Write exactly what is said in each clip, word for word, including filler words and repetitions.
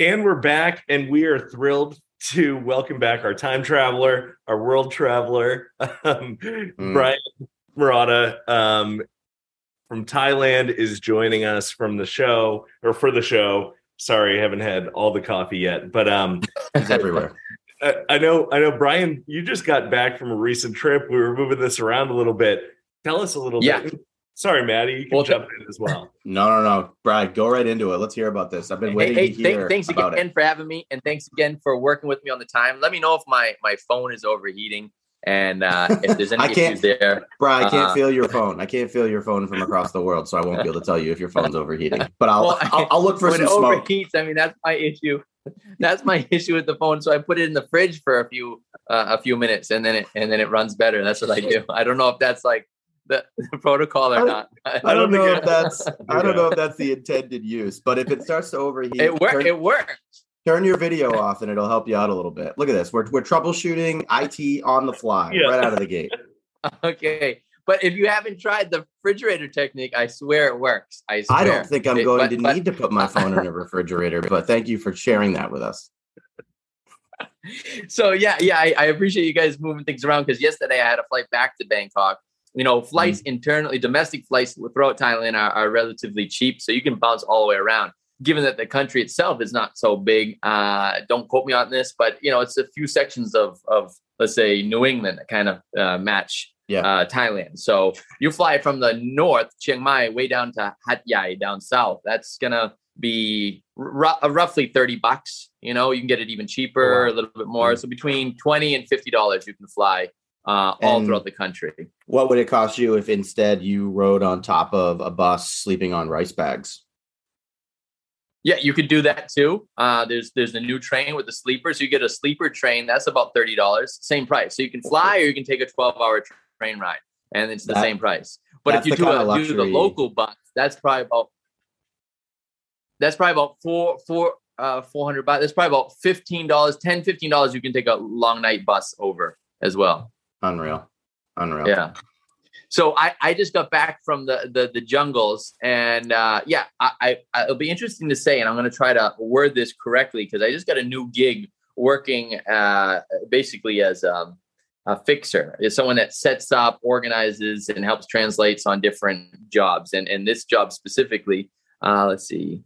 And we're back, and we are thrilled to welcome back our time traveler, our world traveler, um, mm. Brian Marotta um, from Thailand is joining us from the show, or for the show. Sorry, I haven't had all the coffee yet, but um, it's everywhere. I, I know, I know, Brian, you just got back from a recent trip. We were moving this around a little bit. Tell us a little yeah. bit. Sorry, Maddie, you can well, jump in as well. No, no, no. Brian, go right into it. Let's hear about this. I've been waiting hey, hey, to hear th- Thanks about again it. for having me, and thanks again for working with me on the time. Let me know if my, my phone is overheating and uh, if there's any issues there. Brian, I can't uh, feel your phone. I can't feel your phone from across the world, so I won't be able to tell you if your phone's overheating. But I'll well, I'll, I'll look for some smoke. When it overheats, I mean, that's my issue. That's my issue with the phone. So I put it in the fridge for a few uh, a few minutes, and then it and then it runs better. That's what I do. I don't know if that's like The, the protocol or I not. I don't, I don't know if that's I don't know if that's the intended use, but if it starts to overheat, it works. It works. Turn your video off and it'll help you out a little bit. Look at this. We're we're troubleshooting I T on the fly yeah. right out of the gate. Okay. But if you haven't tried the refrigerator technique, I swear it works. I swear. I don't think I'm going it, but, to but, need to put my phone in a refrigerator, but thank you for sharing that with us. So yeah, yeah, I, I appreciate you guys moving things around, because yesterday I had a flight back to Bangkok. You know, flights mm-hmm. internally, domestic flights throughout Thailand are, are relatively cheap. So you can bounce all the way around, given that the country itself is not so big. Uh, don't quote me on this, but, you know, it's a few sections of, of let's say, New England that kind of uh, match yeah. uh, Thailand. So you fly from the north, Chiang Mai, way down to Hat Yai, down south. That's going to be r- roughly thirty bucks. You know, you can get it even cheaper, wow. a little bit more. Mm-hmm. So between twenty and fifty dollars you can fly. Uh, all and throughout the country. What would it cost you if instead you rode on top of a bus sleeping on rice bags? Yeah, you could do that too. Uh, there's there's a new train with the sleepers. You get a sleeper train. That's about thirty dollars. Same price. So you can fly or you can take a twelve-hour train ride. And it's the that, same price. But if you do, a, do the local bus, that's probably about that's probably about four four uh four hundred baht. That's probably about fifteen dollars, ten dollars, fifteen dollars. You can take a long night bus over as well. Unreal. Unreal. Yeah. So I, I just got back from the, the, the jungles, and uh, yeah, I, I, I it'll be interesting to say, and I'm going to try to word this correctly, because I just got a new gig working uh, basically as um, a fixer. It's someone that sets up, organizes, and helps translates on different jobs. And, and this job specifically, uh, let's see,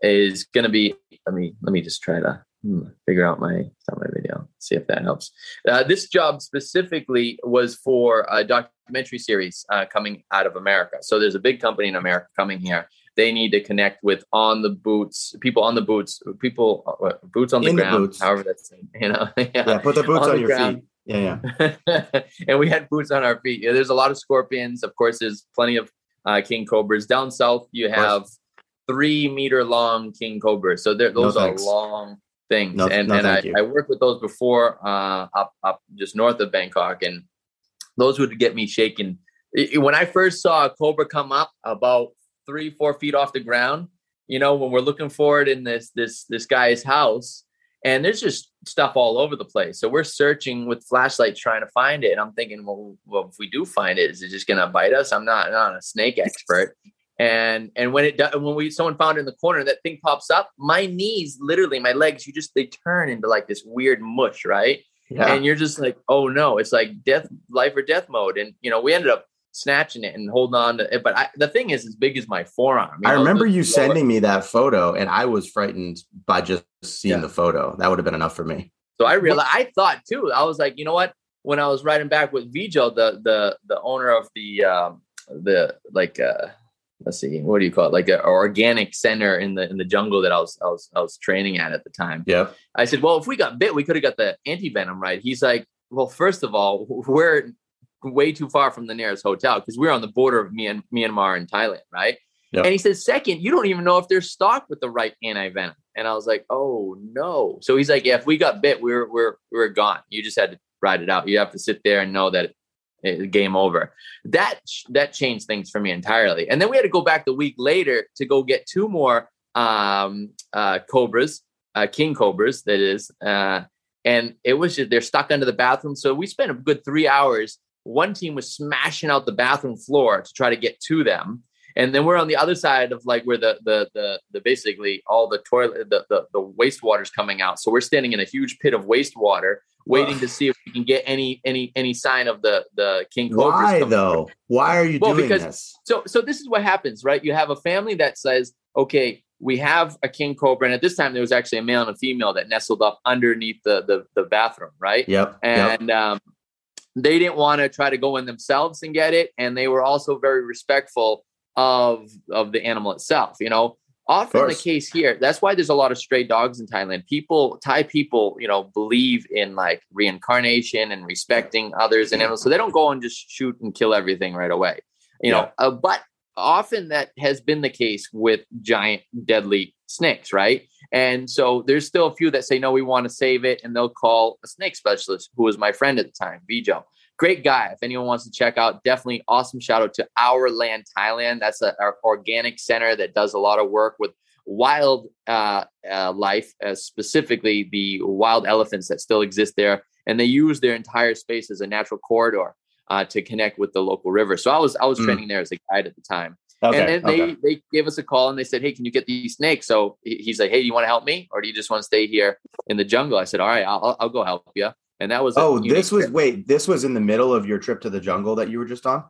is going to be, let me, let me just try to Hmm, figure out my stop my video. See if that helps. Uh, this job specifically was for a documentary series uh, coming out of America. So there's a big company in America coming here. They need to connect with on the boots people on the boots people uh, boots on the in ground. The boots. However, that's you know yeah. yeah put the boots on, on the your ground. Feet. Yeah, yeah. And we had boots on our feet. Yeah, there's a lot of scorpions. Of course, there's plenty of uh, king cobras down south. You have three meter long king cobras. So there, those no, are long. Things no, and, no, and I, I worked with those before uh up up just north of Bangkok, and those would get me shaking. It, when I first saw a cobra come up about three four feet off the ground, you know, when we're looking for it in this this this guy's house, and there's just stuff all over the place, so we're searching with flashlights trying to find it, and I'm thinking, well, well if we do find it, is it just gonna bite us? I'm not, not a snake expert. And and when it when we someone found it in the corner, that thing pops up. My knees, literally, my legs, you just they turn into like this weird mush, right? Yeah. And you're just like, oh no, it's like death, life or death mode. And you know, we ended up snatching it and holding on to it. But I, the thing is, as big as my forearm. I know, remember you lower. sending me that photo, and I was frightened by just seeing yeah. the photo. That would have been enough for me. So I realized, I thought too. I was like, you know what? When I was riding back with Vijo, the the the owner of the um, the like. Uh, Let's see, what do you call it? Like an organic center in the in the jungle that I was I was I was training at at the time. Yeah, I said, well, if we got bit, we could have got the anti-venom, right? He's like, well, first of all, we're way too far from the nearest hotel because we're on the border of Myan- Myanmar and Thailand, right? Yep. And he says, second, you don't even know if they're stocked with the right anti-venom. And I was like, oh no. So he's like, yeah, if we got bit, we're we're we're gone. You just had to ride it out. You have to sit there and know that. It, game over. That that changed things for me entirely. And then we had to go back the week later to go get two more um, uh, cobras, uh, king cobras, that is. Uh, and it was just, they're stuck under the bathroom. So we spent a good three hours. One team was smashing out the bathroom floor to try to get to them. And then we're on the other side of like where the the the, the basically all the toilet the, the the wastewater's coming out. So we're standing in a huge pit of wastewater, waiting Ugh. to see if we can get any any any sign of the the King Cobras. Why though? Through. Why are you well, doing because, this? So so this is what happens, right? You have a family that says, okay, we have a king cobra, and at this time there was actually a male and a female that nestled up underneath the the, the bathroom, right? Yep. And yep. um they didn't want to try to go in themselves and get it, and they were also very respectful of of the animal itself. You know, often the case here. That's why there's a lot of stray dogs in Thailand. People, Thai people, you know, believe in like reincarnation and respecting others and animals, so they don't go and just shoot and kill everything right away. You yeah. know, uh, but often that has been the case with giant deadly snakes, right? And so there's still a few that say, no, we want to save it. And they'll call a snake specialist, who was my friend at the time, Vijo. Great guy. If anyone wants to check out, definitely awesome shout out to Our Land Thailand. That's a, our organic center that does a lot of work with wild uh, uh, life, uh, specifically the wild elephants that still exist there. And they use their entire space as a natural corridor uh, to connect with the local river. So I was I was mm. training there as a guide at the time. Okay, and then they, okay. they gave us a call and they said, hey, can you get these snakes? So he's like, hey, do you want to help me? Or do you just want to stay here in the jungle? I said, all right, I'll, I'll go help you. And that was. Oh, this was trip. wait, this was in the middle of your trip to the jungle that you were just on?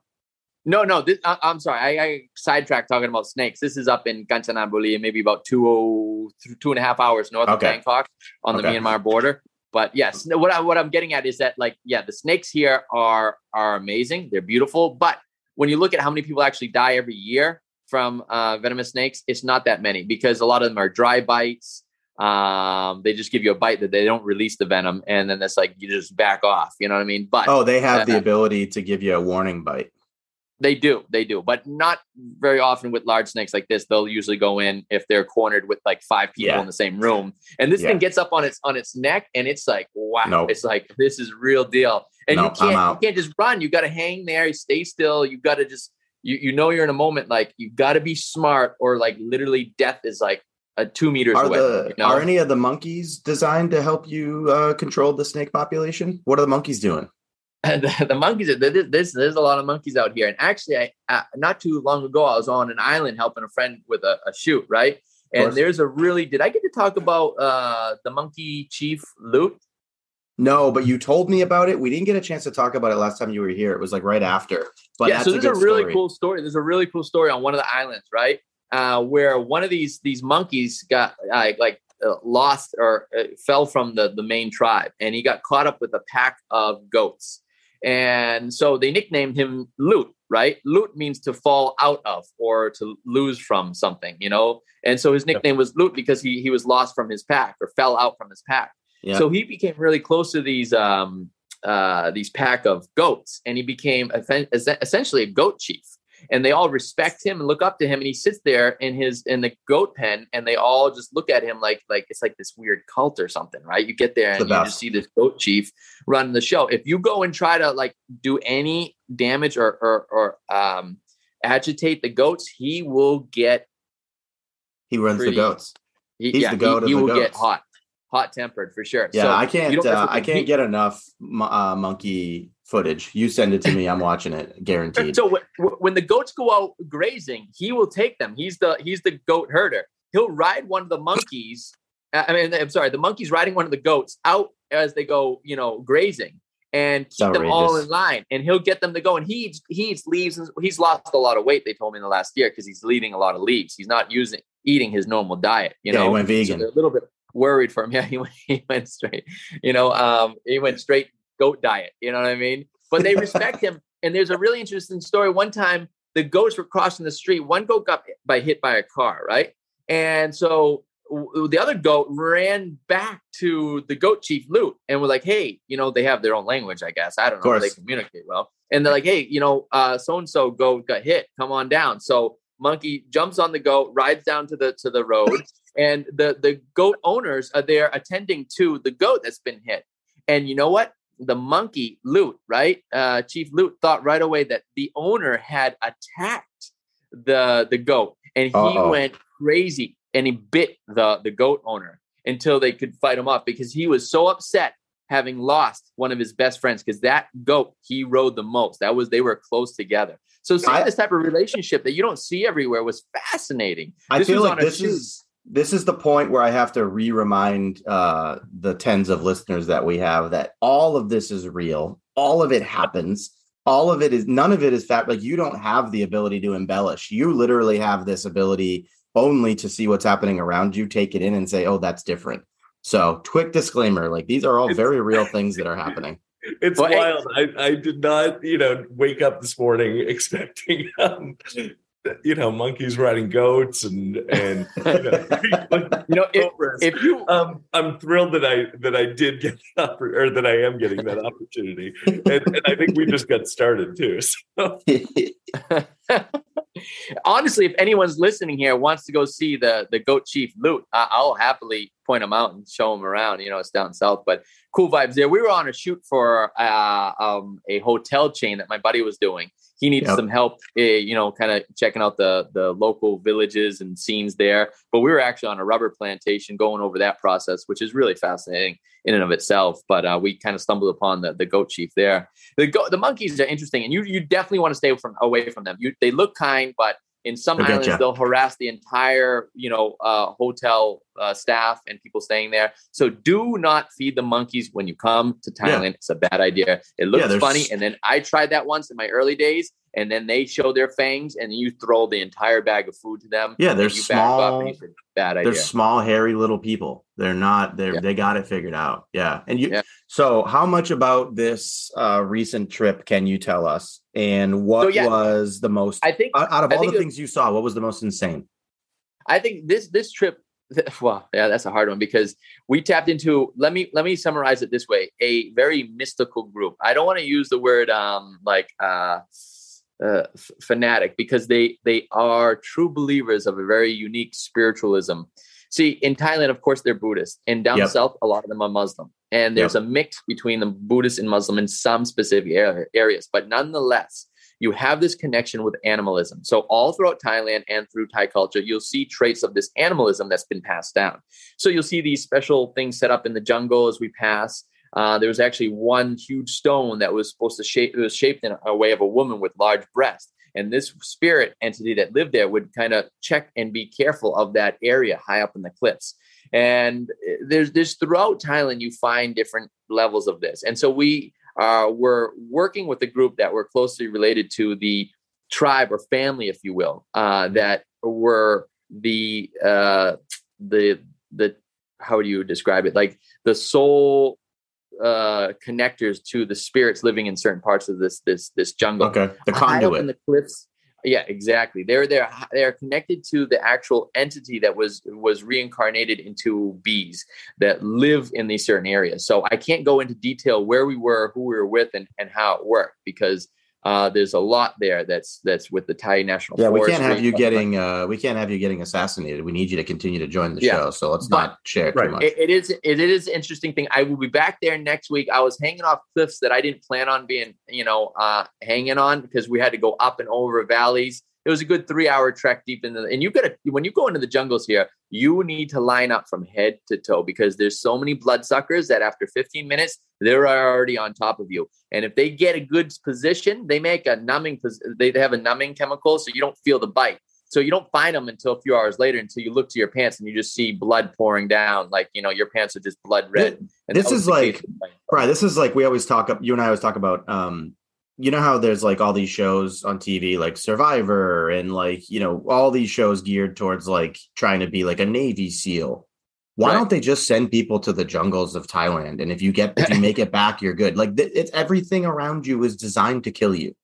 No, no, this, I, I'm sorry. I, I sidetracked talking about snakes. This is up in Kanchanaburi, maybe about two, oh, two and a half hours north okay. of Bangkok on okay. the Myanmar border. But yes, what, I, what I'm getting at is that, like, yeah, the snakes here are are amazing. They're beautiful. But when you look at how many people actually die every year from uh, venomous snakes, it's not that many, because a lot of them are dry bites. Um, they just give you a bite that they don't release the venom. And then that's like, you just back off. You know what I mean? But oh, they have uh, the ability to give you a warning bite. They do. They do. But not very often with large snakes like this. They'll usually go in if they're cornered with like five people yeah. in the same room. And this yeah. thing gets up on its on its neck. And it's like, wow, nope. it's like, this is real deal. And no, you can't you can't just run. You got to hang there. You stay still. You got to just, you, you know, you're in a moment, like you got to be smart, or like literally death is like a two meters are away. The, you know? Are any of the monkeys designed to help you uh, control the snake population? What are the monkeys doing? the, the monkeys, are, there's, there's, there's a lot of monkeys out here. And actually, I, uh, not too long ago, I was on an island helping a friend with a, a shoot, right? And there's a really, did I get to talk about uh, the monkey chief Luke? No, but you told me about it. We didn't get a chance to talk about it last time you were here. It was like right after. But yeah, so there's a, a really story. cool story. There's a really cool story on one of the islands, right, uh, where one of these these monkeys got uh, like uh, lost or uh, fell from the the main tribe, and he got caught up with a pack of goats, and so they nicknamed him Lut. Right, Lut means to fall out of or to lose from something, you know. And so his nickname was Lut because he he was lost from his pack or fell out from his pack. Yeah. So he became really close to these um, uh, these pack of goats, and he became essentially a goat chief. And they all respect him and look up to him. And he sits there in his in the goat pen, and they all just look at him like like it's like this weird cult or something, right? You get there and you just see this goat chief running the show. If you go and try to like do any damage or or, or um, agitate the goats, he will get. He runs pretty, the goats. He, He's yeah, the goat. He, he the will goats. get hot. Hot tempered for sure. Yeah, so I can't. Uh, I can't get enough uh, monkey footage. You send it to me. I'm watching it, guaranteed. So w- w- when the goats go out grazing, he will take them. He's the he's the goat herder. He'll ride one of the monkeys. I mean, I'm sorry, the monkey's riding one of the goats out as they go, you know, grazing, and keep Outrageous. them all in line. And he'll get them to go. And he eats, he eats leaves. And he's lost a lot of weight. They told me in the last year because he's leaving a lot of leaves. He's not using eating his normal diet. You yeah, know, he went vegan. So they're a little bit. worried for him. Yeah, he went, he went straight, you know, um, he went straight goat diet. You know what I mean? But they respect him. And there's a really interesting story. One time the goats were crossing the street. One goat got by hit by a car. Right. And so w- the other goat ran back to the goat chief Lut and were like, hey, you know, they have their own language, I guess. I don't know if they communicate well. And they're like, hey, you know, uh, so-and-so goat got hit. Come on down. So monkey jumps on the goat, rides down to the, to the road. And the, the goat owners are there attending to the goat that's been hit. And you know what? The monkey, Lut, right? Uh, Chief Lut thought right away that the owner had attacked the the goat. And he Uh-oh. went crazy and he bit the, the goat owner until they could fight him off because he was so upset having lost one of his best friends, because that goat he rode the most. That was, they were close together. So seeing I, this type of relationship that you don't see everywhere was fascinating. I this feel like this is this is the point where I have to re-remind uh, the tens of listeners that we have that all of this is real. All of it happens. All of it is, none of it is fact. Like, you don't have the ability to embellish. You literally have this ability only to see what's happening around you, take it in and say, oh, that's different. So quick disclaimer, like, these are all very real things that are happening. It's but, wild. I, I did not, you know, wake up this morning expecting, um, you know, monkeys riding goats and, and you know, you know if, if you, um, I'm thrilled that I, that I did get that, or that I am getting that opportunity. And, and I think we just got started too. So. Honestly, if anyone's listening here wants to go see the the goat chief Loot, I, I'll happily point them out and show them around. You know, it's down south, but cool vibes there. We were on a shoot for uh, um, a hotel chain that my buddy was doing. He needed yep. some help, uh, you know, kind of checking out the the local villages and scenes there. But we were actually on a rubber plantation going over that process, which is really fascinating in and of itself. But uh, we kind of stumbled upon the, the goat chief there. The go- the monkeys are interesting, and you you definitely want to stay from away from them. You, they look kind, but in some I'll islands, they'll harass the entire, you know, uh, hotel uh, staff and people staying there. So do not feed the monkeys when you come to Thailand. Yeah. It's a bad idea. It looks yeah, funny. And then I tried that once in my early days, and then they show their fangs and you throw the entire bag of food to them. Yeah, they're small. Back up and bad idea. They're small, hairy little people. They're not they're yeah. they got it figured out. Yeah. And you yeah. so how much about this uh, recent trip can you tell us? And what so, yeah, was the most I think out of all the things was, you saw, what was the most insane? I think this this trip. Well, yeah, that's a hard one because we tapped into let me let me summarize it this way. A very mystical group. I don't want to use the word um, like uh, uh, f- fanatic because they they are true believers of a very unique spiritualism. See, in Thailand, of course, they're Buddhist, and down yep. south, a lot of them are Muslim. And there's yep. a mix between the Buddhist and Muslim in some specific areas. But nonetheless, you have this connection with animalism. So all throughout Thailand and through Thai culture, you'll see traits of this animalism that's been passed down. So you'll see these special things set up in the jungle as we pass. Uh, there was actually one huge stone that was supposed to shape, it was shaped in a way of a woman with large breasts. And this spirit entity that lived there would kind of check and be careful of that area high up in the cliffs. And there's this throughout Thailand, you find different levels of this. And so we uh, were working with a group that were closely related to the tribe or family, if you will, uh, that were the, uh, the, the, how do you describe it? Like the soul uh, connectors to the spirits living in certain parts of this, this, this jungle. Okay. The conduit in the cliffs. Yeah, exactly. They're they're they're connected to the actual entity that was was reincarnated into bees that live in these certain areas. So I can't go into detail where we were, who we were with, and, and how it worked because uh, there's a lot there that's that's with the Thai National. Yeah, Forest. we can't have you getting uh, we can't have you getting assassinated. We need you to continue to join the yeah. show. So let's but, not share right. too much. It, it is it, it is an interesting thing. I will be back there next week. I was hanging off cliffs that I didn't plan on being, you know, uh, hanging on because we had to go up and over valleys. It was a good three hour trek deep in the, and you got to, when you go into the jungles here, you need to line up from head to toe because there's so many bloodsuckers that after fifteen minutes, they're already on top of you. And if they get a good position, they make a numbing, they have a numbing chemical. So you don't feel the bite. So you don't find them until a few hours later, until you look to your pants and you just see blood pouring down. Like, you know, your pants are just blood red. And this is like, right. This is like, we always talk up, you and I always talk about, um, you know how there's like all these shows on T V like Survivor and like, you know, all these shows geared towards like trying to be like a Navy SEAL. Why right. don't they just send people to the jungles of Thailand? And if you get, if you make it back, you're good. Like th- it's everything around you is designed to kill you.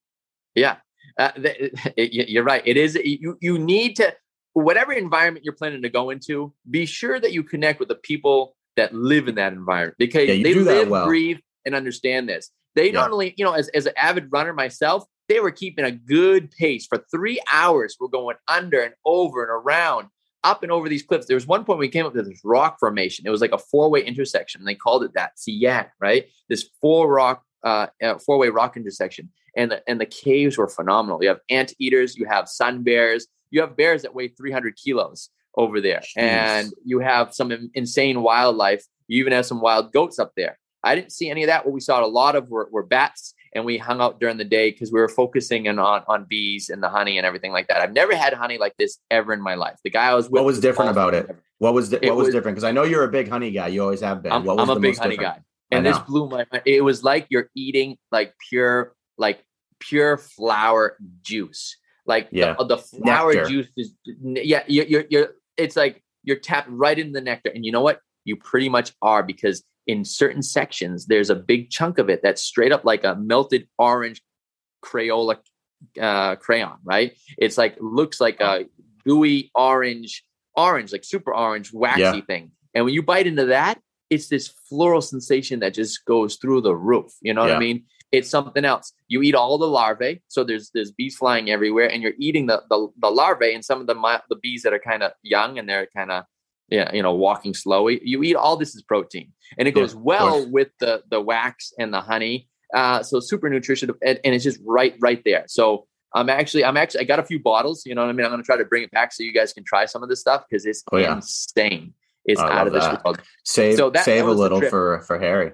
Yeah, uh, th- it, you're right. It is. You, you need to, whatever environment you're planning to go into, be sure that you connect with the people that live in that environment because yeah, they live, well. breathe and understand this. They not yeah. only, you know, as, as an avid runner myself, they were keeping a good pace for three hours. We're going under and over and around, up and over these cliffs. There was one point we came up to this rock formation. It was like a four-way intersection. They called it that, Sian, right? This four rock, uh, uh, four-way rock intersection. And the, and the caves were phenomenal. You have anteaters, you have sun bears, you have bears that weigh three hundred kilos over there. Jeez. And you have some insane wildlife. You even have some wild goats up there. I didn't see any of that. What we saw a lot of were, were bats and we hung out during the day because we were focusing on, on, on bees and the honey and everything like that. I've never had honey like this ever in my life. The guy I was with. What was different about it? What was di- it what was, was different? Because I know you're a big honey guy. You always have been. I'm, what was I'm a the big most honey different? guy. And this blew my mind. It was like you're eating like pure, like pure flower juice. Like yeah. the, the flower nectar. juice is, yeah, you're, you're, you're, it's like you're tapped right into the nectar. And you know what? You pretty much are, because in certain sections, there's a big chunk of it that's straight up like a melted orange Crayola uh, crayon, right? It's like, looks like a gooey orange, orange, like super orange, waxy yeah. thing. And when you bite into that, it's this floral sensation that just goes through the roof. You know yeah. what I mean? It's something else. You eat all the larvae. So there's there's bees flying everywhere, and you're eating the the, the larvae and some of the the bees that are kind of young and they're kind of, yeah, you know, walking slowly. You eat all this as protein, and it goes yeah, well with the the wax and the honey. Uh, so super nutritional, and, and it's just right right there. So I'm actually I'm actually I got a few bottles. You know what I mean? I'm going to try to bring it back so you guys can try some of this stuff, because it's oh, yeah. insane. It's I out of this that. world. Save, so that, save that a little for, for Harry.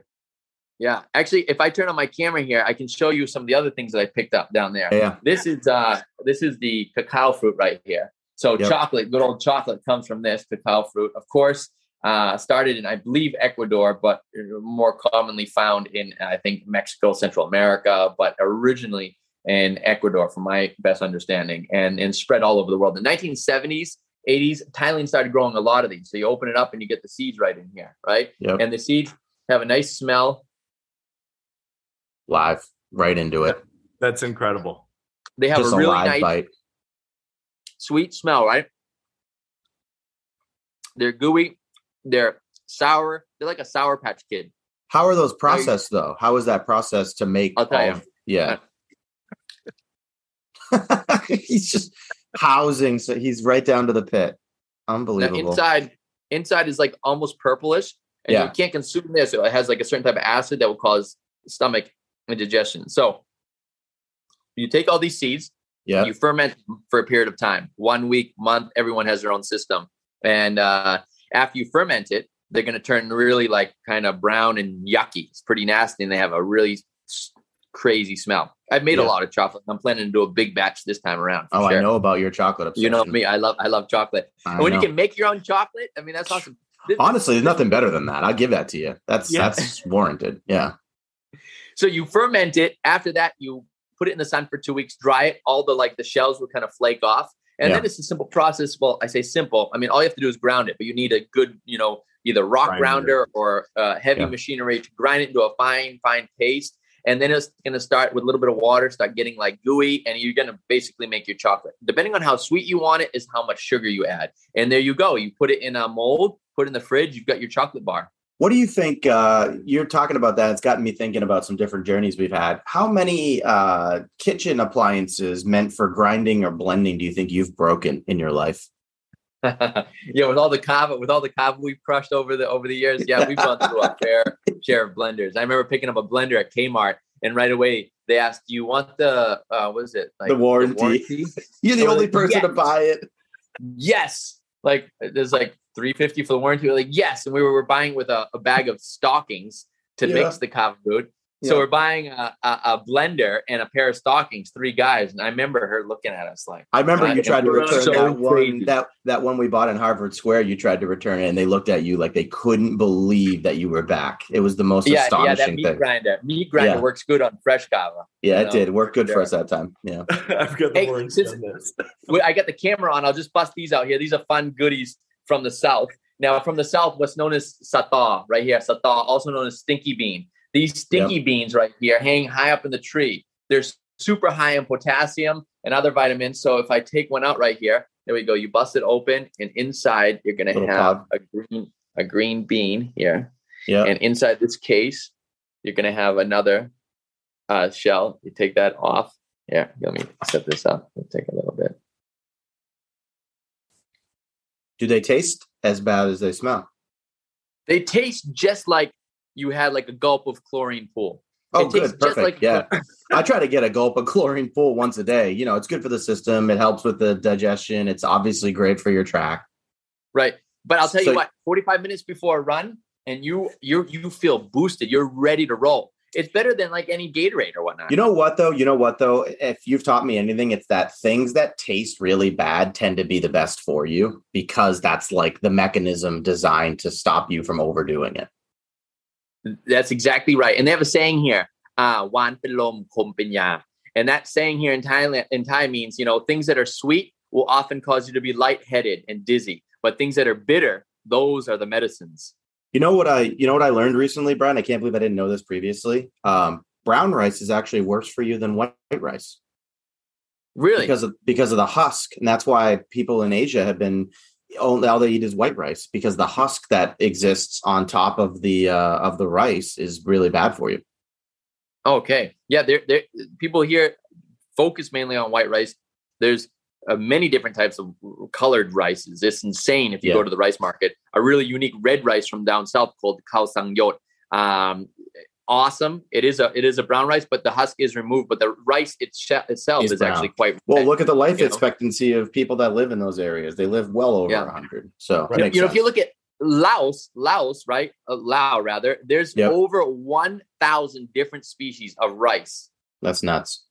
Yeah. Actually, if I turn on my camera here, I can show you some of the other things that I picked up down there. Yeah. This is uh, this is the cacao fruit right here. So yep. chocolate, good old chocolate comes from this cacao fruit. Of course, uh, started in, I believe, Ecuador, but more commonly found in, I think, Mexico, Central America, but originally in Ecuador, from my best understanding, and, and spread all over the world. In the nineteen seventies, eighties, Thailand started growing a lot of these. So you open it up and you get the seeds right in here, right? Yep. And the seeds have a nice smell. Live, right into it. That's incredible. They have Just a really a nice bite. Sweet smell, right? They're gooey. They're sour. They're like a Sour Patch Kid. How are those processed, though? How is that processed to make? I'll tell you. Of, yeah. He's just... housing, so he's right down to the pit. Unbelievable. Now inside inside is like almost purplish, and yeah. you can't consume this. So it has like a certain type of acid that will cause stomach indigestion. So you take all these seeds, yeah, you ferment them for a period of time, one week, month. Everyone has their own system. And uh after you ferment it, they're going to turn really like kind of brown and yucky. It's pretty nasty, and they have a really crazy smell. I've made yeah. a lot of chocolate. I'm planning to do a big batch this time around. Oh, sure. I know about your chocolate obsession. You know me. I love I love chocolate. I and when know. you can make your own chocolate, I mean, that's awesome. This, Honestly, there's nothing better than that. I'll give that to you. That's yeah. that's warranted. Yeah. So you ferment it. After that, you put it in the sun for two weeks, dry it. All the like the shells will kind of flake off. And yeah. then it's a simple process. Well, I say simple. I mean, all you have to do is ground it, but you need a good, you know, either rock grinder, grinder or uh, heavy yeah. machinery to grind it into a fine, fine paste. And then it's going to start with a little bit of water, start getting like gooey, and you're going to basically make your chocolate. Depending on how sweet you want it is how much sugar you add. And there you go. You put it in a mold, put it in the fridge. You've got your chocolate bar. What do you think? Uh, you're talking about that. It's gotten me thinking about some different journeys we've had. How many uh, kitchen appliances meant for grinding or blending do you think you've broken in your life? yeah, with all the kava, with all the kava we've crushed over the over the years, yeah, we've gone through a fair share of blenders. I remember picking up a blender at Kmart, and right away they asked, "Do you want the uh, what is it? Like, the warranty? The warranty?" You're the so only like, person yes. to buy it. Yes, like there's like three hundred fifty dollars for the warranty. We're like, yes, and we were, were buying with a, a bag of stockings to yeah. mix the kava food. So yeah. we're buying a, a, a blender and a pair of stockings, three guys. And I remember her looking at us like... I remember God, you tried to return so that one that, that one we bought in Harvard Square. You tried to return it, and they looked at you like they couldn't believe that you were back. It was the most yeah, astonishing thing. Yeah, that meat thing. grinder. Meat grinder yeah. works good on fresh kava. Yeah, it know? did. Worked good sure. for us that time. Yeah. I've got the hey, words since, on this. I got the camera on. I'll just bust these out here. These are fun goodies from the South. Now, from the South, what's known as sata, right here. Sata, also known as stinky bean. These stinky yep. beans right here hang high up in the tree. They're super high in potassium and other vitamins. So if I take one out right here, there we go. You bust it open, and inside you're going to have a green, a green bean here. Yeah. And inside this case, you're going to have another uh, shell. You take that off. Yeah. Let me set this up. Let's take a little bit. Do they taste as bad as they smell? They taste just like you had like a gulp of chlorine pool. Oh, it good. Perfect. Like- yeah. I try to get a gulp of chlorine pool once a day. You know, it's good for the system. It helps with the digestion. It's obviously great for your track. Right. But I'll tell so- you what, forty-five minutes before a run, and you, you, you feel boosted. You're ready to roll. it's better than like any Gatorade or whatnot. You know what though? You know what though? If you've taught me anything, it's that things that taste really bad tend to be the best for you, because that's like the mechanism designed to stop you from overdoing it. That's exactly right. And they have a saying here, uh, wan pen lom khom pen ya. And that saying here in Thailand, in Thai means, you know, things that are sweet will often cause you to be lightheaded and dizzy, but things that are bitter, those are the medicines. You know what I, you know what I learned recently, Brian? I can't believe I didn't know this previously. Um, brown rice is actually worse for you than white rice. Really? Because of, because of the husk. And that's why people in Asia have been, all, all they eat is white rice, because the husk that exists on top of the, uh, of the rice is really bad for you. Okay. Yeah. There, there, people here focus mainly on white rice. There's Uh, many different types of colored rices. It's insane if you yeah. go to the rice market. A really unique red rice from down south called khao sang yot. Um, awesome. It is a it is a brown rice, but the husk is removed. But the rice it sh- itself is, is actually quite well. Red, look at the life expectancy know? of people that live in those areas. They live well over yeah. one hundred. So you know, you know, if you look at Laos, Laos, right? Uh, Lao rather. There's yep. over one thousand different species of rice. That's nuts.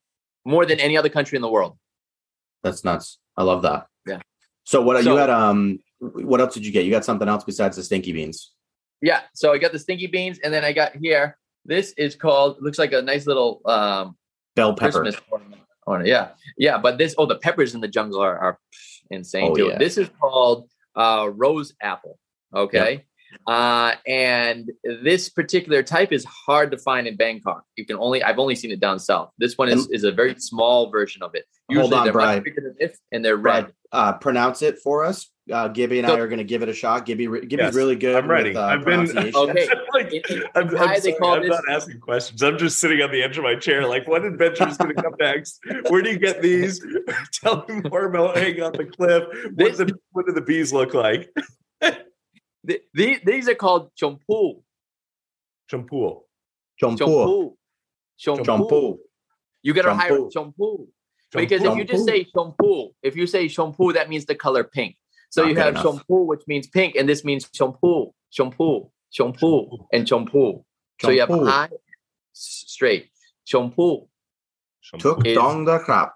More than any other country in the world. That's nuts. I love that. Yeah. So what so, you had? Um, what else did you get? You got something else besides the stinky beans? Yeah. So I got the stinky beans, and then I got here. This is called. Looks like a nice little um, bell pepper. Christmas ornament on it. Yeah, yeah. But this. Oh, the peppers in the jungle are, are insane oh, too. Yeah. This is called uh, rose apple. Okay. Yeah. Uh, and this particular type is hard to find in Bangkok. You can only. I've only seen it down south. This one is, and- is a very small version of it. Usually Hold on, Brian. And they're Brian, red. Uh, pronounce it for us. Uh, Gibby and so, I are going to give it a shot. Gibby, Gibby's yes, really good. I'm ready. With, uh, I've been. Okay. like, in, in I'm, I'm, sorry, I'm not asking questions. I'm just sitting on the edge of my chair, like, what adventure is going to come next? Where do you get these? Tell me more about hanging on the cliff. What, this, the, what do the bees look like? the, the, these are called chompul. Chompul. Chompul. Chompul. You got to hire chompul. Because Chompu. If you just say chompul, if you say chompul, that means the color pink. So Not you have chompul, which means pink, and this means chompul, chompul, chompul, and chompul. So you have I straight. Chompul. Tuk dong da krap.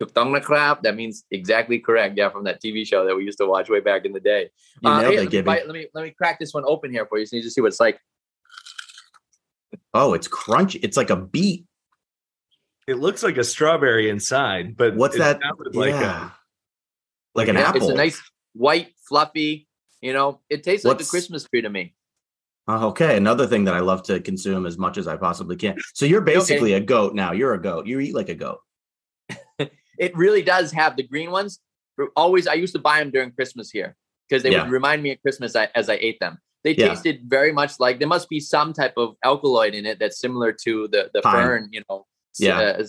Tuk dong da krap. That means exactly correct. Yeah, from that T V show that we used to watch way back in the day. You uh, nailed hey, it, Gibby. Let me let me crack this one open here for you, so you just see what it's like. Oh, it's crunchy. It's like a beet. It looks like a strawberry inside, but what's it that? Like, yeah. a, like an yeah, apple. It's a nice white, fluffy, you know, it tastes what's, like a Christmas tree to me. Uh, okay. Another thing that I love to consume as much as I possibly can. So you're basically okay. a goat now. You're a goat. You eat like a goat. It really does have the green ones. Always. I used to buy them during Christmas here because they yeah. would remind me of Christmas as I ate them. They yeah. tasted very much like there must be some type of alkaloid in it that's similar to the, the fern, you know. Yeah. Uh,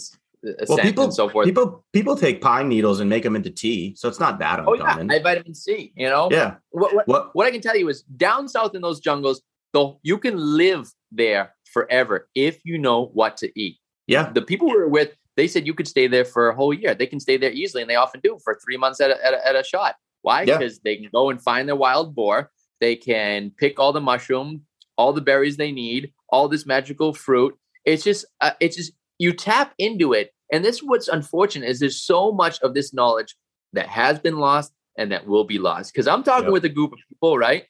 well, people, and so forth. people people take pine needles and make them into tea, so it's not that uncommon. Oh yeah, vitamin C. You know. Yeah. What what, what what I can tell you is, down south in those jungles, though, you can live there forever if you know what to eat. Yeah. The people we were with, they said you could stay there for a whole year. They can stay there easily, and they often do for three months at a, at a, at a shot. Why? Because yeah. they can go and find their wild boar. They can pick all the mushroom, all the berries they need, all this magical fruit. It's just uh, it's just. You tap into it. And this, what's unfortunate is there's so much of this knowledge that has been lost and that will be lost. Because I'm talking yep. with a group of people, right,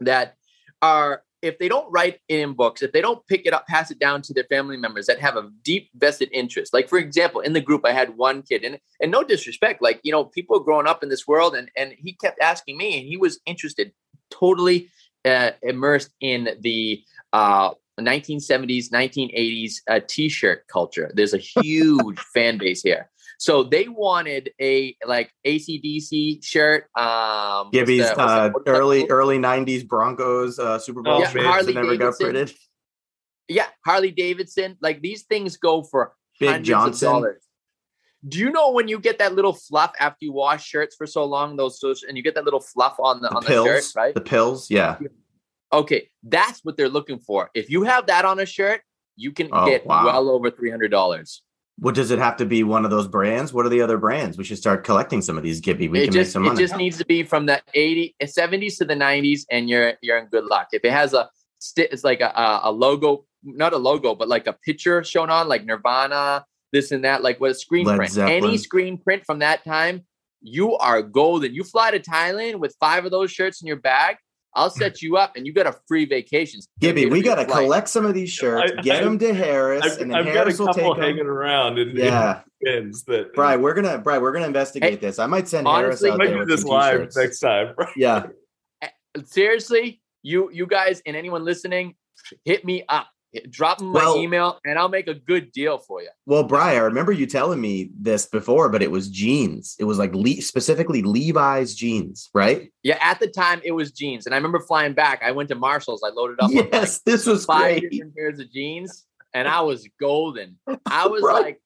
that are, if they don't write it in books, if they don't pick it up, pass it down to their family members that have a deep vested interest. Like, for example, in the group, I had one kid, and, and no disrespect, like, you know, people growing up in this world, and, and he kept asking me, and he was interested, totally uh, immersed in the uh nineteen seventies, nineteen eighties uh, t-shirt culture. There's a huge fan base here. So they wanted a like A C D C shirt. Um, Gibby's what's the, what's uh, that, early that? early nineties Broncos uh, Super Bowl yeah, shirts that never got printed. Yeah, Harley Davidson. Like these things go for Big hundreds Johnson. of dollars. Do you know when you get that little fluff after you wash shirts for so long, those and you get that little fluff on the, the on pills, the shirt, right? The pills, yeah. yeah. Okay, that's what they're looking for. If you have that on a shirt, you can oh, get wow. well over three hundred dollars. What does it have to be? One of those brands? What are the other brands? We should start collecting some of these, Gibby. We it can just, make some money. It just needs to be from the eighties, seventies to the nineties, and you're you're in good luck. If it has a, it's like a, a logo not a logo, but like a picture shown on, like Nirvana, this and that, like what a screen Led print, Zeppelin. Any screen print from that time, you are golden. You fly to Thailand with five of those shirts in your bag, I'll set you up and you got a free vacation. Gibby, we got to collect some of these shirts, I, get I, them to Harris, I, and then I've Harris got a couple will take hanging them. Around. In, yeah. In that, Brian, we're going to, Brian, we're going to investigate hey, this. I might send honestly, Harris out there do this live next time. Bro. Yeah. Seriously, you, you guys and anyone listening, hit me up. Drop them my well, email and I'll make a good deal for you. Well, Brian, I remember you telling me this before, but it was jeans. It was like Le- specifically Levi's jeans, right? Yeah, at the time it was jeans. And I remember flying back. I went to Marshall's. I loaded up. Yes, like this was five great. different pairs of jeans, and I was golden. I was right. like,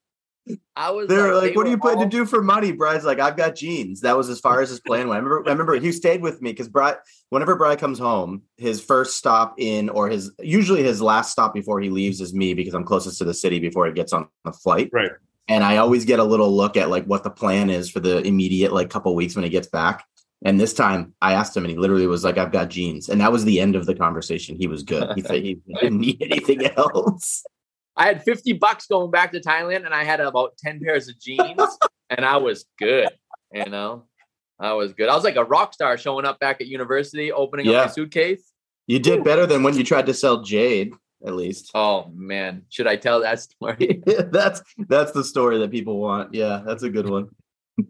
I was. They're like, like they what are you all... planning to do for money? Brian's like, I've got jeans. That was as far as his plan went. I remember. I remember he stayed with me because Brian. Whenever Bri comes home, his first stop in, or his usually his last stop before he leaves is me because I'm closest to the city before he gets on the flight. Right. And I always get a little look at like what the plan is for the immediate like couple weeks when he gets back. And this time I asked him and he literally was like, I've got jeans. And that was the end of the conversation. He was good. He said he didn't need anything else. I had fifty bucks going back to Thailand and I had about ten pairs of jeans and I was good, you know. I was good. I was like a rock star showing up back at university, opening yeah. up my suitcase. You did Ooh. better than when you tried to sell jade, at least. Oh, man. Should I tell that story? that's that's the story that people want. Yeah, that's a good one.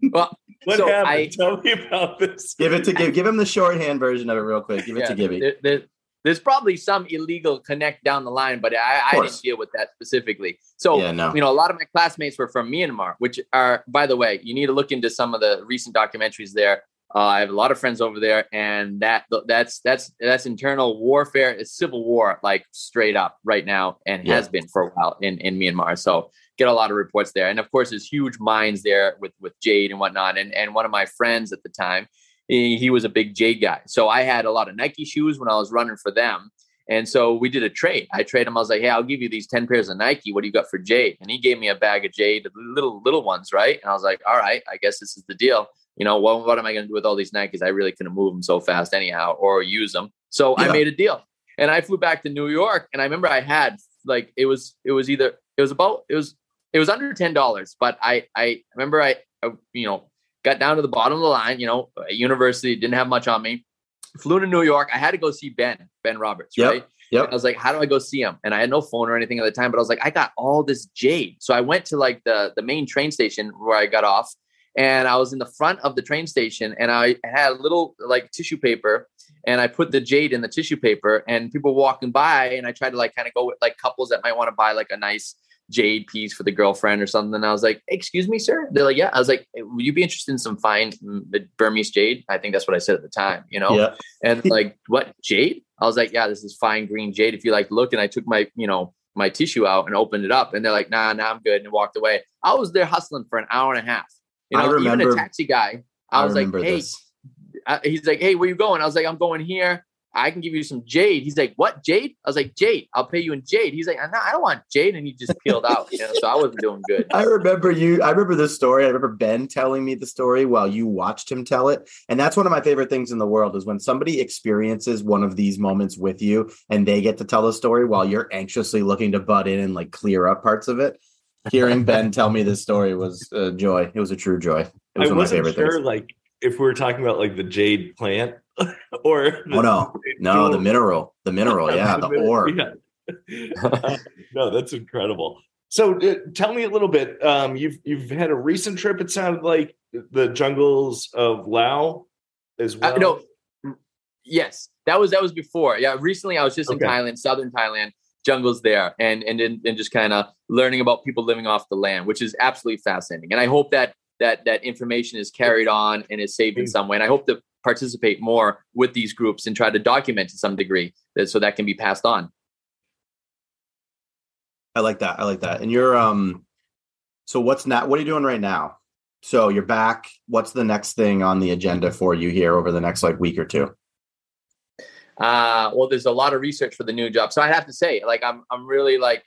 Well, what so happened? I, tell me about this. Give it to give, give him the shorthand version of it real quick. Give yeah, it to Gibby. There, there, there's probably some illegal connect down the line, but I, I didn't deal with that specifically. So, yeah, no. you know, a lot of my classmates were from Myanmar, which are, by the way, you need to look into some of the recent documentaries there. Uh, I have a lot of friends over there, and that that's that's that's internal warfare. It's civil war, like straight up right now, and yeah. has been for a while in, in Myanmar. So get a lot of reports there. And of course, there's huge mines there with, with jade and whatnot. And and one of my friends at the time, he was a big jade guy. So I had a lot of Nike shoes when I was running for them. And so we did a trade. I traded him. I was like, hey, I'll give you these ten pairs of Nike. What do you got for jade? And he gave me a bag of jade, little, little ones. Right. And I was like, all right, I guess this is the deal. You know, well, what am I going to do with all these Nikes? I really couldn't move them so fast anyhow, or use them. So yeah. I made a deal and I flew back to New York. And I remember I had like, it was, it was either, it was about, it was, it was under ten dollars. But I, I remember I, I you know, got down to the bottom of the line, you know, university, didn't have much on me. Flew to New York. I had to go see Ben, Ben Roberts, yep, right? Yep. And I was like, how do I go see him? And I had no phone or anything at the time, but I was like, I got all this jade. So I went to like the, the main train station where I got off, and I was in the front of the train station, and I had a little like tissue paper, and I put the jade in the tissue paper, and people walking by, and I tried to like kind of go with like couples that might want to buy like a nice jade piece for the girlfriend or something. And I was like, excuse me, sir. They're like, yeah. I was like, would you be interested in some fine Burmese jade? I think that's what I said at the time, you know? Yeah. And like, what jade? I was like, yeah, this is fine green jade. If you like, look. And I took my, you know, my tissue out and opened it up, and they're like, nah, nah, I'm good. And walked away. I was there hustling for an hour and a half. You know, I remember, even a taxi guy. I, I was like, hey, I, he's like, hey, where you going? I was like, I'm going here. I can give you some jade. He's like, what jade? I was like, jade. I'll pay you in jade. He's like, no, I don't want jade. And he just peeled out. You know, so I wasn't doing good. I remember you. I remember this story. I remember Ben telling me the story while you watched him tell it. And that's one of my favorite things in the world is when somebody experiences one of these moments with you and they get to tell a story while you're anxiously looking to butt in and like clear up parts of it. Hearing Ben tell me this story was a joy. It was a true joy. It was I one wasn't of my favorite sure, things. Like if we were talking about like the jade plant. or oh no no the mineral the mineral yeah the ore yeah. uh, no that's incredible. So uh, tell me a little bit, um you've you've had a recent trip, it sounded like, the jungles of Laos as well. Uh, no yes that was that was before yeah recently I was just okay. in Thailand, southern Thailand, jungles there, and and and just kind of learning about people living off the land, which is absolutely fascinating. And I hope that that that information is carried on and is saved in some way, and I hope that participate more with these groups and try to document to some degree that, so that can be passed on. I like that. I like that. And you're, um, so what's not, what are you doing right now? So you're back. What's the next thing on the agenda for you here over the next like week or two? Uh, well, there's a lot of research for the new job. So I have to say, like, I'm, I'm really like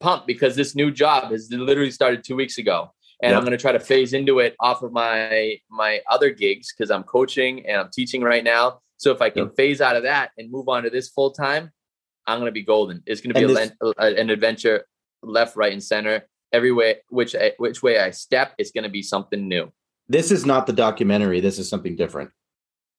pumped because this new job has literally started two weeks ago. And yep. I'm going to try to phase into it off of my my other gigs because I'm coaching and I'm teaching right now. So if I can yep. phase out of that and move on to this full time, I'm going to be golden. It's going to be this- a, an adventure left, right, and center. Every way, which, which way I step, it's going to be something new. This is not the documentary. This is something different.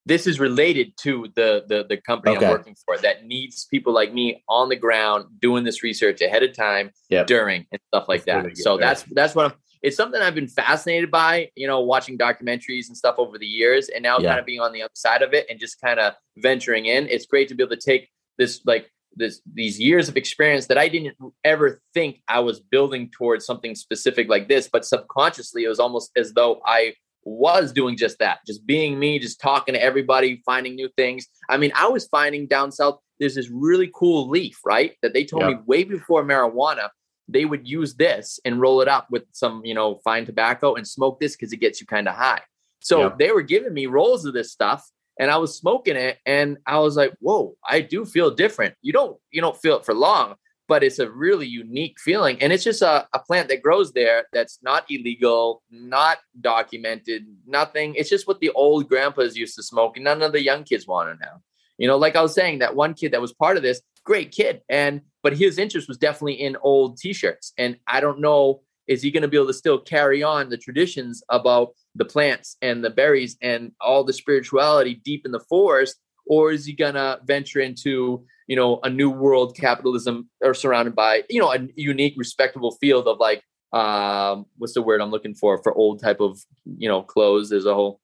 This is related to the the, the company okay. I'm working for that needs people like me on the ground doing this research ahead of time, yep. during and stuff like that's that. So there. that's that's what I'm. It's something I've been fascinated by, you know, watching documentaries and stuff over the years, and now yeah. kind of being on the other side of it and just kind of venturing in. It's great to be able to take this like this these years of experience that I didn't ever think I was building towards something specific like this, but subconsciously it was almost as though I was doing just that, just being me, just talking to everybody, finding new things. I mean, I was finding down south, there's this really cool leaf, right? That they told yep. me way before marijuana, they would use this and roll it up with some, you know, fine tobacco and smoke this because it gets you kind of high. So yep. they were giving me rolls of this stuff and I was smoking it and I was like, whoa, I do feel different. You don't, you don't feel it for long, but it's a really unique feeling. And it's just a, a plant that grows there that's not illegal, not documented, nothing. It's just what the old grandpas used to smoke and none of the young kids want to know. You know, like I was saying, that one kid that was part of this, great kid. And, but his interest was definitely in old t-shirts. And I don't know, is he going to be able to still carry on the traditions about the plants and the berries and all the spirituality deep in the forest? Or is he going to venture into, you know, a new world capitalism or surrounded by, you know, a unique, respectable field of like, um, what's the word I'm looking for, for old type of, you know, clothes. There's a whole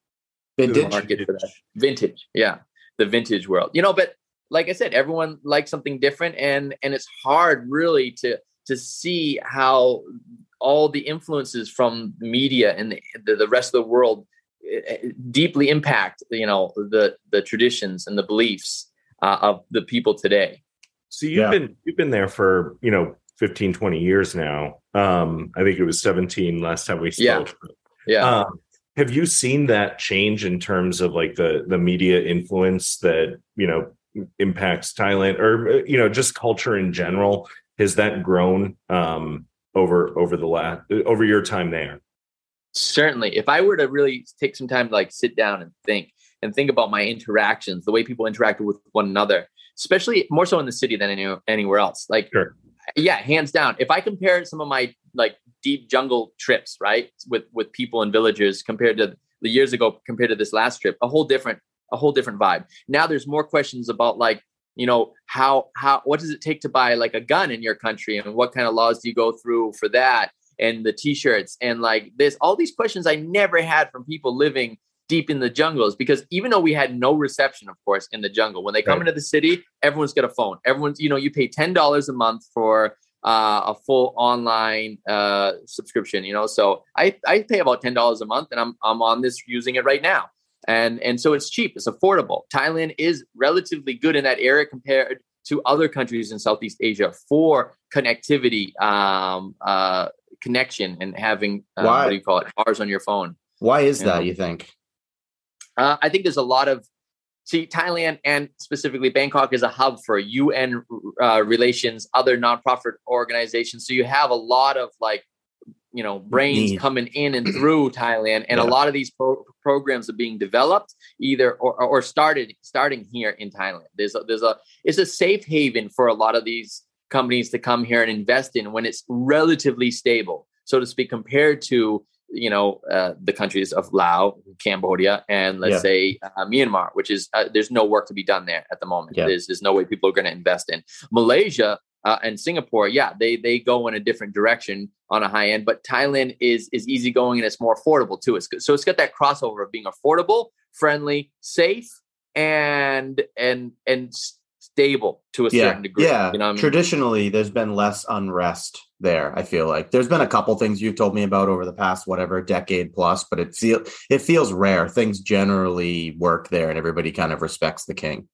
vintage market for that. Vintage. Yeah. The vintage world, you know, but like I said, everyone likes something different and, and it's hard really to, to see how all the influences from media and the, the rest of the world deeply impact, you know, the, the traditions and the beliefs uh, of the people today. So you've yeah. been, you've been there for, you know, fifteen, twenty years now. Um, I think it was seventeen last time we spoke. Yeah. yeah. Um, have you seen that change in terms of like the, the media influence that, you know, impacts Thailand or, you know, just culture in general? Has that grown um, over, over the last, over your time there? Certainly. If I were to really take some time to like sit down and think and think about my interactions, the way people interacted with one another, especially more so in the city than any, anywhere else. Like, sure. yeah, hands down. If I compare some of my like deep jungle trips, right, with with people and villagers compared to the years ago, compared to this last trip, a whole different, a whole different vibe. Now there's more questions about like, you know, how how what does it take to buy like a gun in your country, and what kind of laws do you go through for that? And the t-shirts and like this, all these questions I never had from people living deep in the jungles, because even though we had no reception, of course, in the jungle, when they come right. into the city, everyone's got a phone. Everyone's, you know, you pay ten dollars a month for uh, a full online uh, subscription, you know? So I, I pay about ten dollars a month and I'm, I'm on this using it right now. And, and so it's cheap, it's affordable. Thailand is relatively good in that area compared to other countries in Southeast Asia for connectivity, um, uh, connection and having uh, what do you call it? Bars on your phone. Why is you that? Know? You think? Uh, I think there's a lot of see Thailand and specifically Bangkok is a hub for U N uh, relations, other nonprofit organizations. So you have a lot of like, you know, brains Need. coming in and through Thailand, and yeah. a lot of these pro- programs are being developed either or, or started starting here in Thailand. There's a, there's a it's a safe haven for a lot of these companies to come here and invest in when it's relatively stable, so to speak, compared to, you know, uh, the countries of Laos, Cambodia, and let's yeah. say uh, Myanmar, which is uh, there's no work to be done there at the moment. Yeah. There's, there's no way people are going to invest in Malaysia uh, and Singapore. Yeah, they they go in a different direction on a high end, but Thailand is is easygoing and it's more affordable too. It's so it's got that crossover of being affordable, friendly, safe, and and and. stable to a yeah. certain degree. Yeah. You know what I mean? Traditionally, there's been less unrest there. I feel like there's been a couple things you've told me about over the past, whatever decade plus, but it feel it feels rare. Things generally work there and everybody kind of respects the king.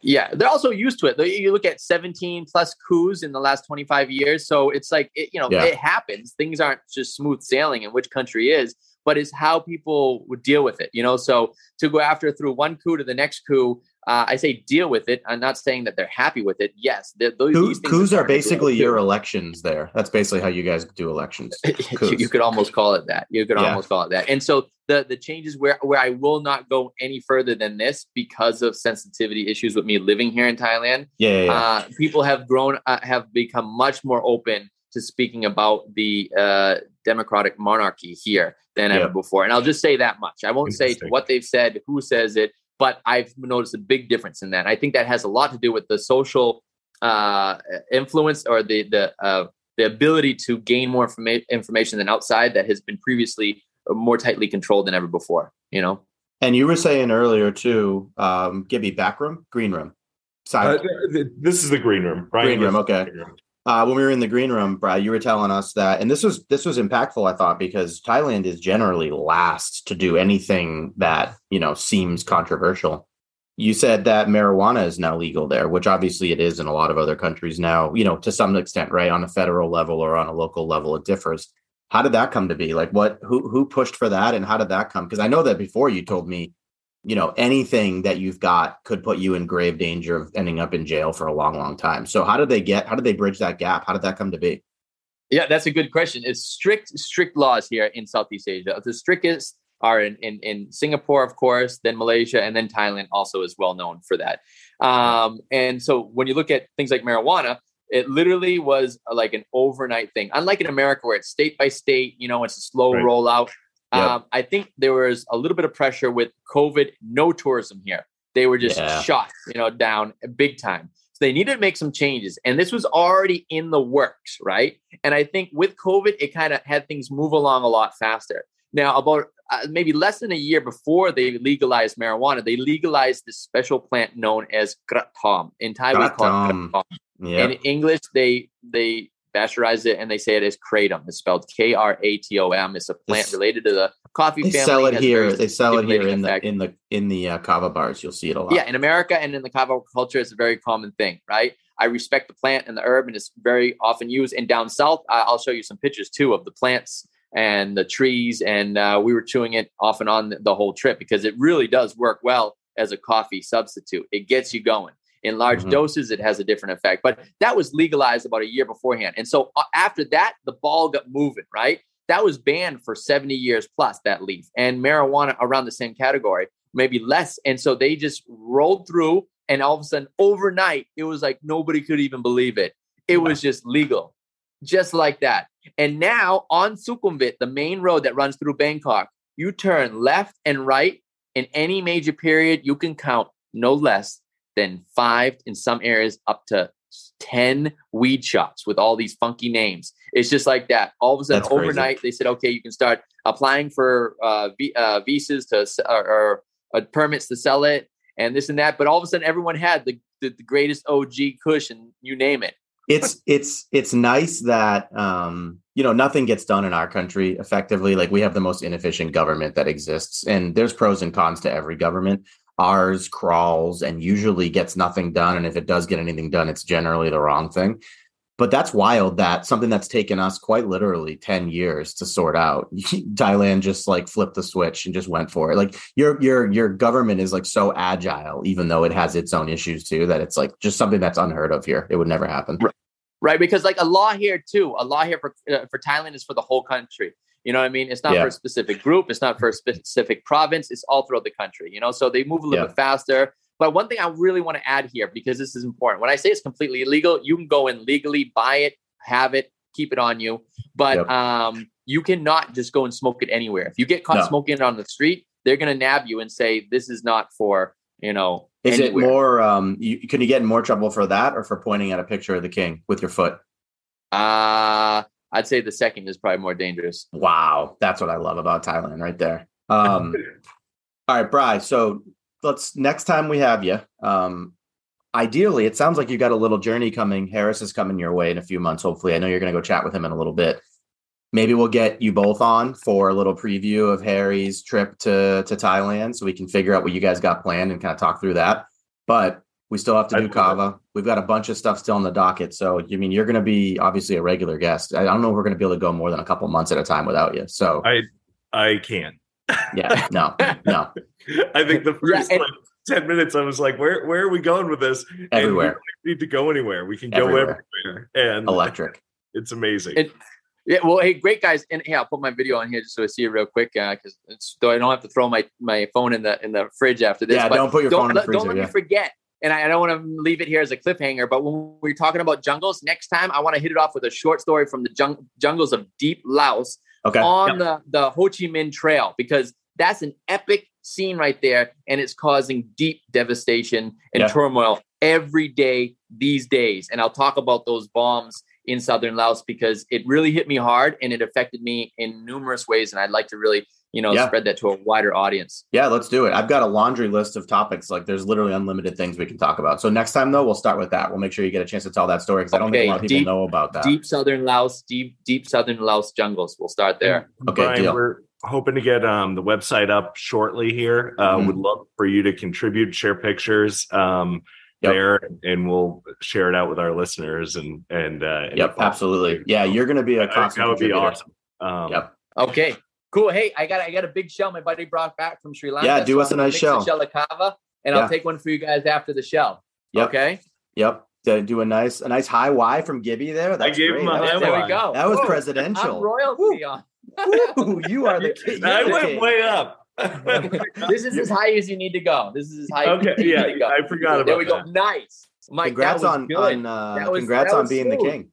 Yeah. They're also used to it. You look at seventeen plus coups in the last twenty-five years. So it's like, it, you know, yeah. it happens. Things aren't just smooth sailing in which country is, but it's how people would deal with it, you know? So to go after through one coup to the next coup, uh, I say deal with it. I'm not saying that they're happy with it. Yes. Those, Coup, these coups are, are basically your elections there. That's basically how you guys do elections. you, you could almost call it that. You could yeah. almost call it that. And so the, the changes where, where I will not go any further than this because of sensitivity issues with me living here in Thailand. Yeah. yeah, yeah. Uh, people have grown, uh, have become much more open to speaking about the uh, democratic monarchy here than yeah. ever before. And I'll just say that much. I won't say what they've said, who says it, but I've noticed a big difference in that. I think that has a lot to do with the social uh, influence or the the uh, the ability to gain more informa- information than outside that has been previously more tightly controlled than ever before, you know? And you were saying earlier too, um, Gibby, back room, green room? Side. Uh, this is the green room. Brian green room, okay. Green room. Uh, when we were in the green room, Brian, you were telling us that, and this was this was impactful, I thought, because Thailand is generally last to do anything that, you know, seems controversial. You said that marijuana is now legal there, which obviously it is in a lot of other countries now, you know, to some extent, right? On a federal level or on a local level, it differs. How did that come to be? Like, what, who, who pushed for that and how did that come? Because I know that before you told me, you know, anything that you've got could put you in grave danger of ending up in jail for a long, long time. So how did they get, how did they bridge that gap? How did that come to be? Yeah, that's a good question. It's strict, strict laws here in Southeast Asia. The strictest are in, in, in Singapore, of course, then Malaysia, and then Thailand also is well known for that. Um, and so when you look at things like marijuana, it literally was like an overnight thing. Unlike in America where it's state by state, you know, it's a slow right. rollout. Yep. Um, I think there was a little bit of pressure with COVID, no tourism here. They were just yeah. shot, you know, down big time. So they needed to make some changes. And this was already in the works, right? And I think with COVID, it kind of had things move along a lot faster. Now, about uh, maybe less than a year before they legalized marijuana, they legalized this special plant known as kratom. In Thai, kratom. we call it kratom. Yep. In English, they they... Pasteurize it, and they say it is kratom. It's spelled K R A T O M. It's a plant related to the coffee they family. Sell it here. They sell it here in effect. the in the in the uh, kava bars. You'll see it a lot. Yeah, in America and in the kava culture, it's a very common thing, right? I respect the plant and the herb, and it's very often used. And down south, uh, I'll show you some pictures too of the plants and the trees, and uh, we were chewing it off and on the whole trip because it really does work well as a coffee substitute. It gets you going. In large mm-hmm. doses, it has a different effect. But that was legalized about a year beforehand. And so uh, after that, the ball got moving, right? That was banned for seventy years plus, that leaf. And marijuana around the same category, maybe less. And so they just rolled through. And all of a sudden, overnight, it was like nobody could even believe it. It wow. was just legal, just like that. And now on Sukhumvit, the main road that runs through Bangkok, you turn left and right. In any major period, you can count no less than five, in some areas up to ten weed shops with all these funky names. It's just like that. All of a sudden, That's overnight, crazy. They said, okay, you can start applying for uh, v- uh, visas to or, or uh, permits to sell it and this and that. But all of a sudden, everyone had the, the, the greatest O G kush and you name it. It's it's it's nice that, um, you know, nothing gets done in our country effectively. Like we have the most inefficient government that exists, and there's pros and cons to every government. Ours crawls and usually gets nothing done. And if it does get anything done, it's generally the wrong thing. But that's wild that something that's taken us quite literally ten years to sort out, Thailand just like flipped the switch and just went for it. Like your, your, your government is like so agile, even though it has its own issues too, that it's like just something that's unheard of here. It would never happen. Right. Right. Because like a law here too, a law here for, uh, for Thailand is for the whole country. You know what I mean? It's not yeah. for a specific group. It's not for a specific province. It's all throughout the country, you know? So they move a little yeah. bit faster. But one thing I really want to add here, because this is important. When I say it's completely illegal, you can go and legally buy it, have it, keep it on you. But yep. um, you cannot just go and smoke it anywhere. If you get caught no. smoking it on the street, they're going to nab you and say, this is not for, you know, Is anywhere. It more, um, you, can you get in more trouble for that or for pointing at a picture of the king with your foot? Uh... I'd say the second is probably more dangerous. Wow. That's what I love about Thailand right there. Um, all right, Bri. So let's next time we have you. Um, ideally, it sounds like you got a little journey coming. Harris is coming your way in a few months. Hopefully, I know you're going to go chat with him in a little bit. Maybe we'll get you both on for a little preview of Harry's trip to, to Thailand so we can figure out what you guys got planned and kind of talk through that. But we still have to do Kava. We've got a bunch of stuff still on the docket. So, I mean, you're going to be obviously a regular guest. I don't know if we're going to be able to go more than a couple months at a time without you. So I I can. Yeah, no, no. I think the first yeah, like, ten minutes, I was like, where where are we going with this? Everywhere. And we don't need to go anywhere. We can everywhere. go everywhere. And electric. It's amazing. It, yeah, well, hey, great guys. And hey, I'll put my video on here just so I see it real quick, because uh, so I don't have to throw my, my phone in the in the fridge after this. Yeah, but don't put your don't, phone in the freezer. Don't let yeah. me forget. And I don't want to leave it here as a cliffhanger, but when we're talking about jungles, next time I want to hit it off with a short story from the jung- jungles of deep Laos okay. on yep. the, the Ho Chi Minh Trail, because that's an epic scene right there. And it's causing deep devastation and yep. turmoil every day these days. And I'll talk about those bombs in southern Laos because it really hit me hard and it affected me in numerous ways. And I'd like to really you know, yeah. spread that to a wider audience. Yeah, let's do it. I've got a laundry list of topics. Like there's literally unlimited things we can talk about. So next time though, we'll start with that. We'll make sure you get a chance to tell that story. Cause okay. I don't think a lot of people deep, know about that. Deep Southern Laos, deep, deep Southern Laos jungles. We'll start there. Okay. Brian, deal. We're hoping to get um, the website up shortly here. Uh, mm-hmm. Would love for you to contribute, share pictures um, yep. there, and we'll share it out with our listeners. And, and, uh, and yep, absolutely. Yeah. You're going to be a constant That would be awesome. Um, yep. Okay. Cool. Hey, I got I got a big shell my buddy brought back from Sri Lanka. Yeah, do so us a nice shell. A shell of kava, and yeah. I'll take one for you guys after the shell. Yep. Okay. Yep. So do a nice a nice high Y from Gibby there. That's I gave great. him a high There we go. That was Whoa, presidential. I'm royalty on. Woo, you are the kid. I the went kid. way up. This is as high as you need to go. This is as high okay, as you yeah, need to go. I forgot about that. There we that. go. Nice. Mike, congrats on, on uh, was, congrats on being smooth. the king.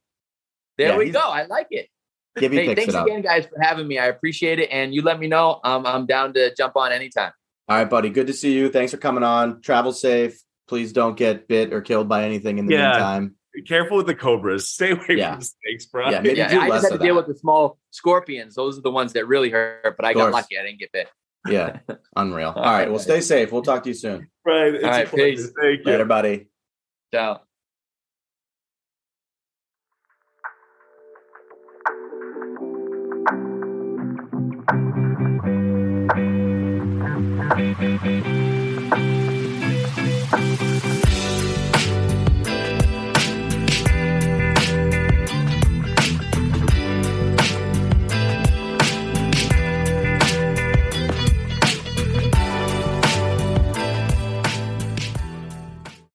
There yeah, we go. I like it. Hey, thanks again, guys, for having me. I appreciate it. And you let me know. Um, I'm down to jump on anytime. All right, buddy. Good to see you. Thanks for coming on. Travel safe. Please don't get bit or killed by anything in the yeah. meantime. Be careful with the cobras. Stay away yeah. from the snakes, bro. Yeah, maybe yeah, do I less just had to deal that. with the small scorpions. Those are the ones that really hurt, but I got lucky. I didn't get bit. Yeah, unreal. All, All right, right, well, stay safe. We'll talk to you soon. Right. It's All right, peace. Thank you. Later, buddy. Ciao. Thank you.